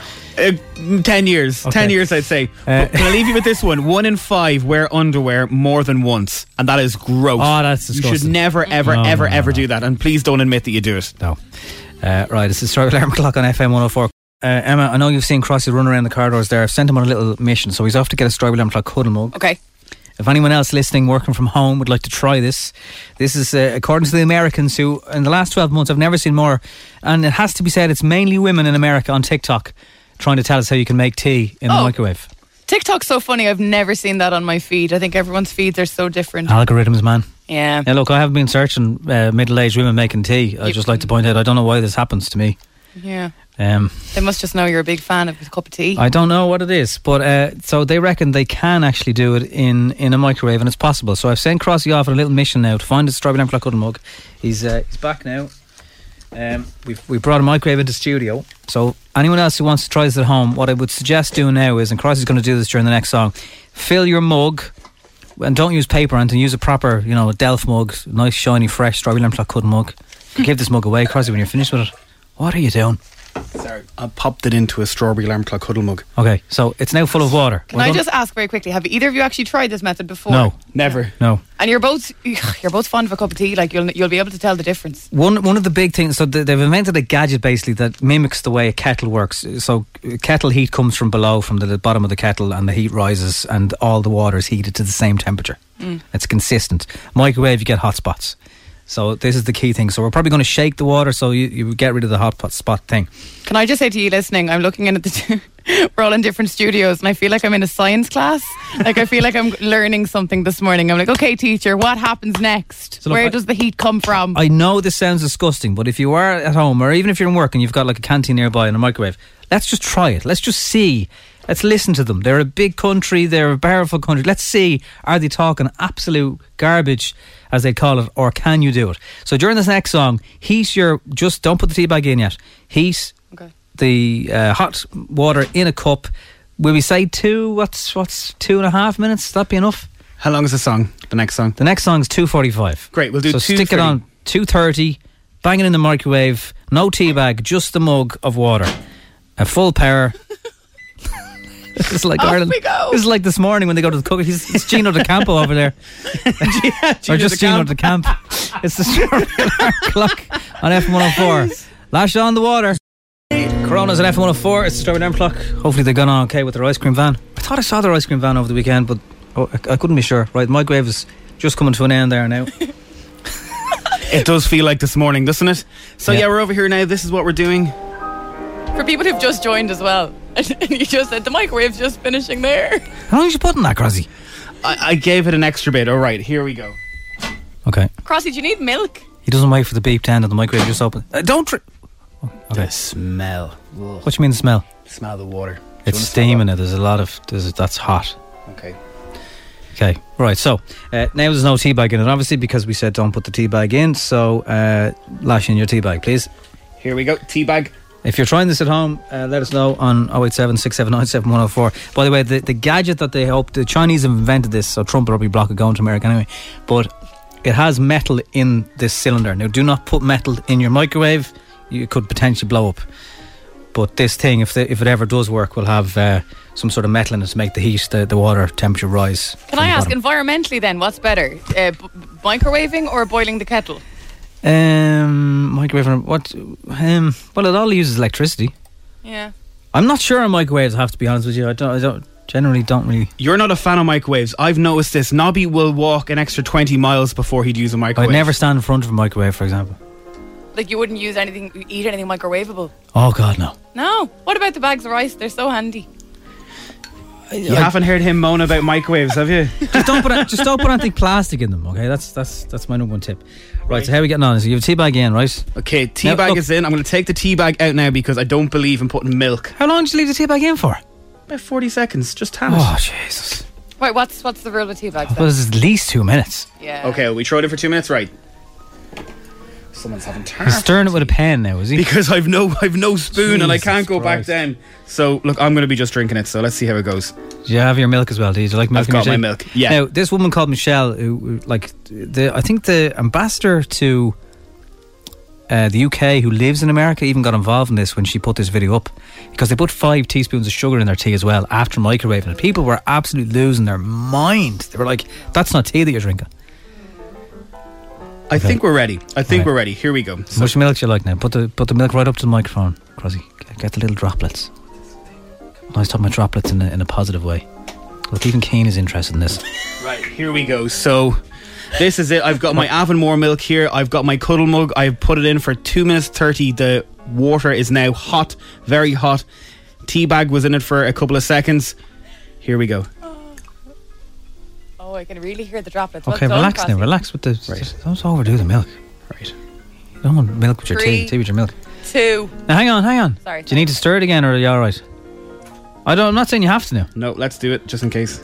Uh, ten years. Okay. Ten years, I'd say. Uh, Can I leave you with this one? One in five wear underwear more than once. And that is gross. Oh, that's disgusting. You should never, ever, no, ever, no, no, ever no. do that. And please don't admit that you do it. No. Uh, right, it's the Start Alarm Clock on F M one oh four. Uh, Emma, I know you've seen Crossy run around the corridors there. I've sent him on a little mission, so he's off to get a Start Alarm Clock cuddle mug. Okay. If anyone else listening working from home would like to try this, this is uh, according to the Americans who, in the last twelve months, I've never seen more. And it has to be said, it's mainly women in America on TikTok trying to tell us how you can make tea in oh. the microwave. TikTok's so funny, I've never seen that on my feed. I think everyone's feeds are so different. Algorithms, man. Yeah. Now, look, I haven't been searching uh, middle-aged women making tea. I'd you just like to point out, I don't know why this happens to me. Yeah. Um, they must just know you're a big fan of a cup of tea. I don't know what it is, but uh, so they reckon they can actually do it in, in a microwave, and it's possible. So I've sent Crossy off on a little mission now to find a strawberry lamb flat cuddle mug. He's uh, he's back now. Um, we've we brought a microwave into studio. So anyone else who wants to try this at home, what I would suggest doing now is, and Crossy's going to do this during the next song, fill your mug, and don't use paper, and use a proper, you know, Delph mug, nice shiny fresh strawberry lamb flat cuddle mug. You give this mug away, Crossy, when you're finished with it. What are you doing? Sorry, I popped it into a strawberry alarm clock huddle mug. Okay, so it's now full of water. Can We're I just ask very quickly, have either of you actually tried this method before? No, never. No. And you're both you're both fond of a cup of tea, like you'll you'll be able to tell the difference. One one of the big things, so they've invented a gadget basically that mimics the way a kettle works. So kettle heat comes from below, from the bottom of the kettle, and the heat rises and all the water is heated to the same temperature. Mm. It's consistent. Microwave, you get hot spots. So this is the key thing. So we're probably going to shake the water so you, you get rid of the hot pot spot thing. Can I just say to you listening, I'm looking in at the... T- we're all in different studios and I feel like I'm in a science class. Like I feel like I'm learning something this morning. I'm like, okay, teacher, what happens next? So look, Where I, does the heat come from? I know this sounds disgusting, but if you are at home or even if you're in work and you've got like a canteen nearby and a microwave, let's just try it. Let's just see. Let's listen to them. They're a big country. They're a powerful country. Let's see, are they talking absolute garbage, as they call it, or can you do it? So during this next song, heat your... Just don't put the tea bag in yet. Heat okay. the uh, hot water in a cup. Will we say two... What's what's two and a half minutes? That'd be enough. How long is the song? The next song? The next song is two forty-five. Great, we'll do so two thirty. So stick it on two thirty, bang it in the microwave, no tea bag, just the mug of water. A full power... It's like Ireland. This is like this morning when they go to the cookie. It's Gino De Campo over there. yeah, Gino or just Gino De Campo. It's the strawberry alarm clock on F M one oh four. Lash on the water. Corona's on F M one oh four. It's the strawberry alarm clock. Hopefully they're going on okay with their ice cream van. I thought I saw their ice cream van over the weekend, but oh, I, I couldn't be sure. Right, my grave is just coming to an end there now. It does feel like this morning, doesn't it? So yeah. yeah, we're over here now. This is what we're doing. For people who've just joined as well. And you just said the microwave's just finishing there. How long did you put in that, Crossy? I, I gave it an extra bit. All right, here we go. Okay. Crossy, do you need milk? He doesn't wait for the beep to end and the microwave just open. Uh, don't... Tri- okay. The smell. Ugh. What do you mean the smell? The smell of the water. Do it's steaming it. There's a lot of... There's, that's hot. Okay. Okay. Right, so uh, now there's no tea bag in it, obviously, because we said don't put the tea bag in. So uh, lash in your tea bag, please. Here we go. Tea bag. If you're trying this at home, uh, let us know on oh eight seven, six seven nine, seven one oh four. By the way, the, the gadget that they hope... The Chinese have invented this, so Trump will probably block it going to America anyway. But it has metal in this cylinder. Now, do not put metal in your microwave. You could potentially blow up. But this thing, if the, if it ever does work, will have uh, some sort of metal in it to make the heat, the, the water temperature rise. Can I ask, environmentally then, what's better? Uh, b- microwaving or boiling the kettle? Um, microwave, what? Um, well, it all uses electricity. Yeah. I'm not sure on microwaves, I have to be honest with you. I don't, I don't generally don't really. You're not a fan of microwaves. I've noticed this. Nobby will walk an extra twenty miles before he'd use a microwave. I'd never stand in front of a microwave, for example. Like, you wouldn't use anything, eat anything microwavable? Oh, God, no. No. What about the bags of rice? They're so handy. You I, haven't heard him moan about microwaves, have you? Just don't put a, just don't put anything plastic in them. Okay, that's that's that's my number one tip. Right, right. So how are we getting on? So you have a tea bag in, right? Okay, tea now, bag look, is in. I'm going to take the tea bag out now because I don't believe in putting milk. How long did you leave the tea bag in for? About forty seconds. Just tap it. Oh Jesus! Wait, what's what's the rule with tea bags? Then? Well, it's at least two minutes. Yeah. Okay, well, we tried it for two minutes, right? Someone's having turn. He's stirring it with a pen now, is he? Because I've no, I've no spoon Jesus and I can't go Christ. back down. So look, I'm going to be just drinking it. So let's see how it goes. Do you have your milk as well? Do you like milk? I've got my milk. Yeah. Now this woman called Michelle, who like the, I think the ambassador to uh, the U K, who lives in America, even got involved in this when she put this video up because they put five teaspoons of sugar in their tea as well after microwaving it. People were absolutely losing their mind. They were like, "That's not tea that you're drinking." I okay. think we're ready. I think right. we're ready. Here we go. So. How much milk do you like now? Put the put the milk right up to the microphone, Crossy. Get the little droplets. I was talking about droplets in a, in a positive way. Look, even Keane is interested in this. Right, here we go. So, this is it. I've got my Avonmore milk here. I've got my cuddle mug. I've put it in for two minutes thirty. The water is now hot, very hot. Tea bag was in it for a couple of seconds. Here we go. I can really hear the droplets. Okay, What's relax now. Relax with the. Right. Don't overdo the milk. Right. You don't want milk with your Three, tea. Tea with your milk. two. Now, hang on, hang on. Sorry. Do you need to stir it again, or are you all right? I don't, I'm not saying you have to now. No, let's do it, just in case.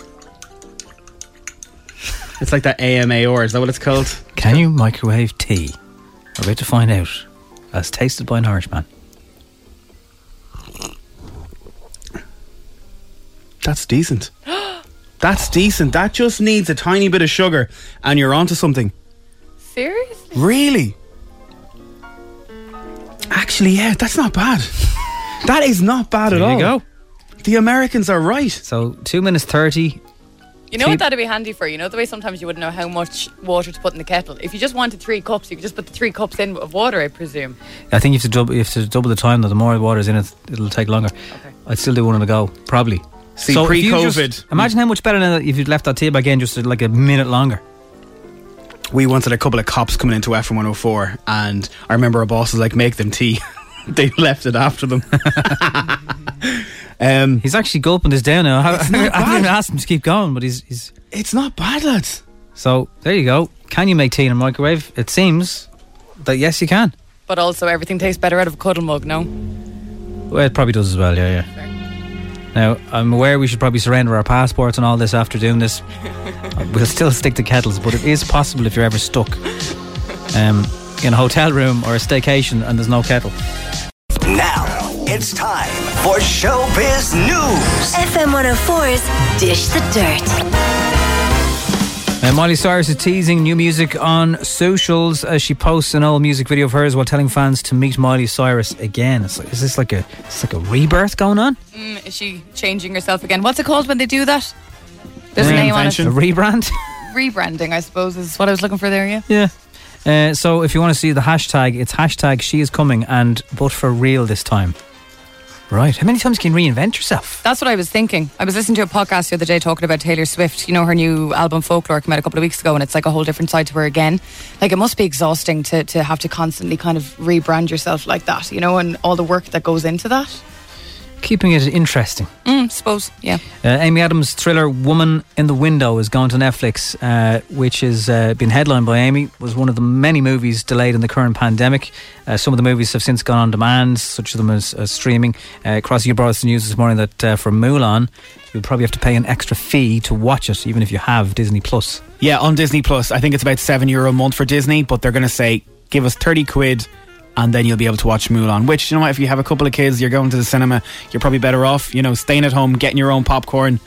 It's like that A M A R, is that what it's called? Can you microwave tea? We're about to find out. As tasted by an Irishman. That's decent. That's decent. That just needs a tiny bit of sugar and you're onto something. Seriously? Really? Actually, yeah, that's not bad. That is not bad at all. There you go. The Americans are right. So, two minutes thirty. You know what that'd be handy for? You know the way sometimes you wouldn't know how much water to put in the kettle. If you just wanted three cups, you could just put the three cups in of water, I presume. I think you have to double, you have to double the time. Though the more water's in it, it'll take longer. Okay. I'd still do one in a go, probably. See, so pre-COVID, just, imagine how much better now that if you'd left that tip again just like a minute longer. We wanted a couple of cops coming into F M one oh four, and I remember our boss was like, "Make them tea." They left it after them. Um, he's actually gulping this down now. I haven't even asked him to keep going, but he's, he's... It's not bad, lads. So, there you go. Can you make tea in a microwave? It seems that yes, you can. But also, everything tastes better out of a cuddle mug, no? Well, it probably does as well, yeah, yeah. Fair. Now, I'm aware we should probably surrender our passports and all this after doing this. We'll still stick to kettles, but it is possible if you're ever stuck um, in a hotel room or a staycation and there's no kettle. Now... It's time for Showbiz News. F M one oh four's Dish the Dirt. Now, Miley Cyrus is teasing new music on socials as she posts an old music video of hers while telling fans to meet Miley Cyrus again. It's like, is this like a, it's like a rebirth going on? Mm, is she changing herself again? What's it called when they do that? There's a name on it. A rebrand? Rebranding, I suppose, is what I was looking for there, yeah? Yeah. Uh, so if you want to see the hashtag, it's hashtag she is coming and but for real this time. Right. How many times can you reinvent yourself? That's what I was thinking. I was listening to a podcast the other day talking about Taylor Swift. You know, her new album Folklore came out a couple of weeks ago and it's like a whole different side to her again. Like, it must be exhausting to, to have to constantly kind of rebrand yourself like that, you know, and all the work that goes into that. Keeping it interesting. Mm, suppose, yeah. Uh, Amy Adams' thriller Woman in the Window is going to Netflix, uh, which has uh, been headlined by Amy. It was one of the many movies delayed in the current pandemic. Uh, some of the movies have since gone on demand, such of them as, as streaming. Uh, Crossy, you brought us the news this morning that uh, for Mulan, you'll probably have to pay an extra fee to watch it, even if you have Disney+. Yeah, on Disney+. I think it's about seven euro a month for Disney, but they're going to say, give us thirty quid... and then you'll be able to watch Mulan, which, you know what, if you have a couple of kids, you're going to the cinema, you're probably better off, you know, staying at home, getting your own popcorn,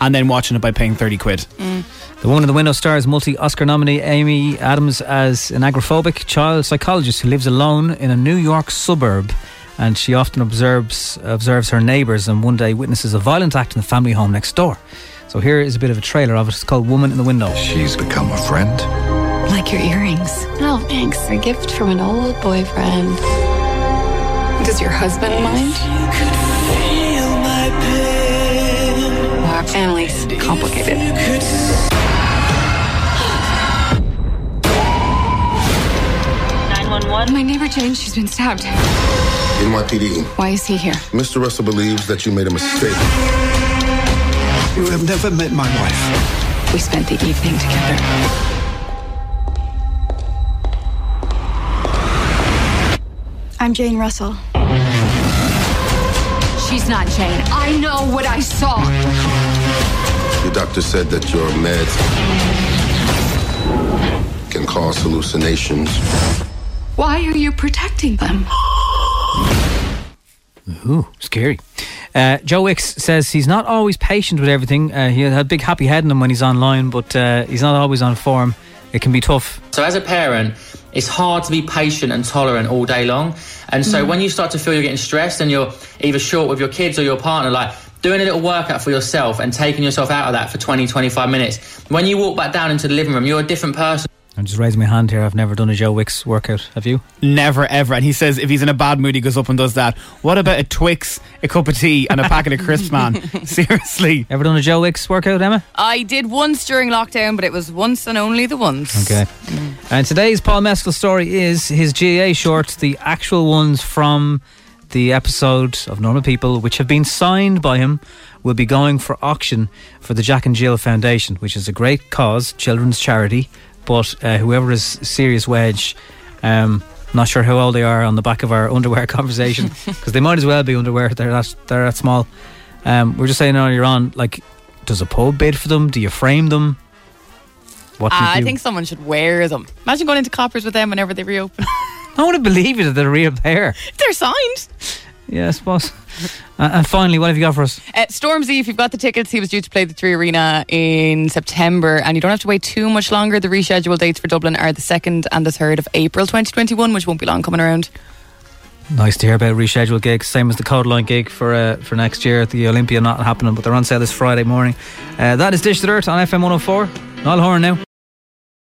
and then watching it by paying thirty quid. Mm. The Woman in the Window stars multi-Oscar nominee Amy Adams as an agoraphobic child psychologist who lives alone in a New York suburb, and she often observes, observes her neighbours and one day witnesses a violent act in the family home next door. So here is a bit of a trailer of it. It's called Woman in the Window. She's become a friend. Like your earrings. Oh, thanks. A gift from an old boyfriend. Does your husband mind? Well, our family's complicated. nine one one. My neighbor Jane, she's been stabbed. N Y P D. Why is he here? Mister Russell believes that you made a mistake. You have never met my wife. We spent the evening together. I'm Jane Russell. She's not Jane. I know what I saw. Your doctor said that your meds can cause hallucinations. Why are you protecting them? Ooh, scary. Uh, Joe Wicks says he's not always patient with everything. Uh, he had a big happy head in him when he's online, but uh, he's not always on form. It can be tough. So as a parent, it's hard to be patient and tolerant all day long. And so mm. when you start to feel you're getting stressed and you're either short with your kids or your partner, like doing a little workout for yourself and taking yourself out of that for twenty, twenty-five minutes. When you walk back down into the living room, you're a different person. I'm just raising my hand here. I've never done a Joe Wicks workout. Have you? Never, ever. And he says if he's in a bad mood, he goes up and does that. What about a Twix, a cup of tea and a packet of crisps, man? Seriously. Ever done a Joe Wicks workout, Emma? I did once during lockdown, but it was once and only the once. Okay. Mm. And today's Paul Mescal story is his G A A shorts, the actual ones from the episode of Normal People, which have been signed by him, will be going for auction for the Jack and Jill Foundation, which is a great cause, children's charity. But uh, whoever is serious wedge um, Not sure how old they are on the back of our underwear conversation, because they might as well be underwear. They're that, they're that small. Um, we were just saying earlier on, like, does a pub bid for them? Do you frame them? What do uh, you do? I think someone should wear them. Imagine going into Coppers with them whenever they reopen. I want to believe you that they're real there. They're signed. Yeah, I suppose. uh, and finally, what have you got for us? Uh, Stormzy, if you've got the tickets, he was due to play the Three Arena in September, and you don't have to wait too much longer. The rescheduled dates for Dublin are the second and the third of April twenty twenty-one, which won't be long coming around. Nice to hear about rescheduled gigs, same as the Codeline gig for uh, for next year at the Olympia. Not happening, but they're on sale this Friday morning. Uh, that is Dish the Dirt on F M one oh four. Niall Horan now.